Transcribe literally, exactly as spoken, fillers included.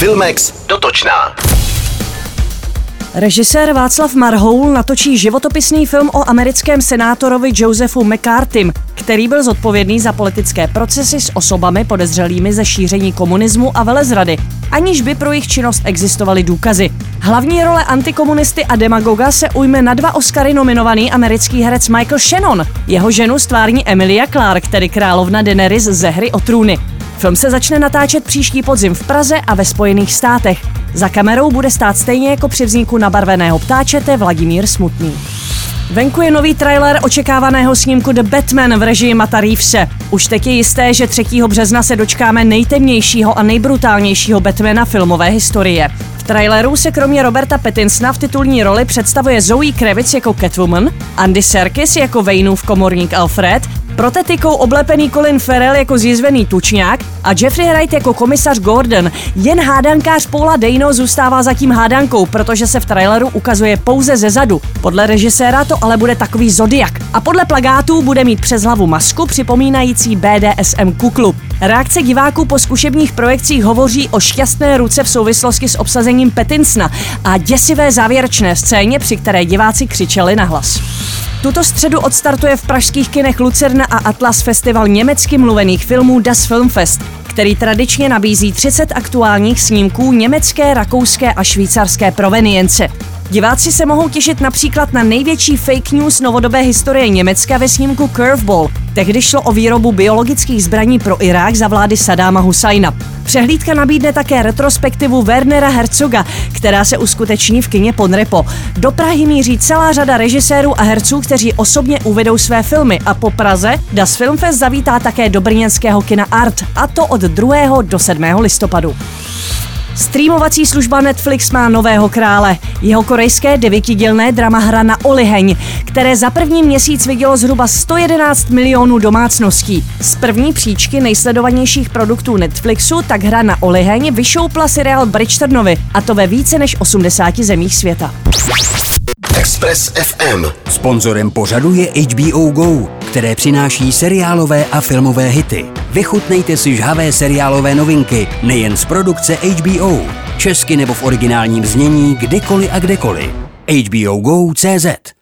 Filmex dotočná. Režisér Václav Marhoul natočí životopisný film o americkém senátorovi Josefu McCarthym, který byl zodpovědný za politické procesy s osobami podezřelými ze šíření komunismu a velezrady, aniž by pro jejich činnost existovaly důkazy. Hlavní role antikomunisty a demagoga se ujme na dva Oscary nominovaný americký herec Michael Shannon. Jeho ženu stvární Emilia Clarke, tedy královna Daenerys ze Hry o trůny. Film se začne natáčet příští podzim v Praze a ve Spojených státech. Za kamerou bude stát stejně jako při vzniku Nabarveného ptáčete Vladimír Smutný. Venku je nový trailer očekávaného snímku The Batman v režii Matta Reevese. Už teď je jisté, že třetího března se dočkáme nejtemnějšího a nejbrutálnějšího Batmana filmové historie. V traileru se kromě Roberta Pattinsona v titulní roli představuje Zoe Kravitz jako Catwoman, Andy Serkis jako Wayneův komorník Alfred, protetikou oblepený Colin Farrell jako zjizvený tučňák a Jeffrey Wright jako komisař Gordon. Jen hádankář Paula Dano zůstává zatím hádankou, protože se v traileru ukazuje pouze ze zadu. Podle režiséra to ale bude takový zodiak. A podle plakátů bude mít přes hlavu masku připomínající bé dé es em kuklu. Reakce diváků po zkušebních projekcích hovoří o šťastné ruce v souvislosti s obsazením Pattinsona a děsivé závěrečné scéně, při které diváci křičeli nahlas. Tuto středu odstartuje v pražských kinech Lucerna a Atlas festival německy mluvených filmů Das Filmfest, který tradičně nabízí třicet aktuálních snímků německé, rakouské a švýcarské provenience. Diváci se mohou těšit například na největší fake news novodobé historie Německa ve snímku Curveball. Tehdy šlo o výrobu biologických zbraní pro Irák za vlády Sadáma Husajna. Přehlídka nabídne také retrospektivu Wernera Herzoga, která se uskuteční v kině Ponrepo. Do Prahy míří celá řada režisérů a herců, kteří osobně uvedou své filmy, a po Praze Das Filmfest zavítá také do brněnského kina Art, a to od druhého do sedmého listopadu. Streamovací služba Netflix má nového krále. Jeho korejské devítidílné drama Hra na Oliheň, které za první měsíc vidělo zhruba sto jedenáct milionů domácností. Z první příčky nejsledovanějších produktů Netflixu tak Hra na Oliheň vyšoupla seriál Bridgertonovi, a to ve více než osmdesáti zemích světa. Express ef em. Sponzorem pořadu je há bé ó Go, které přináší seriálové a filmové hity. Vychutnejte si žhavé seriálové novinky, nejen z produkce há bé ó, česky nebo v originálním znění, kdykoliv a kdekoliv. há bé ó Go tečka cé zet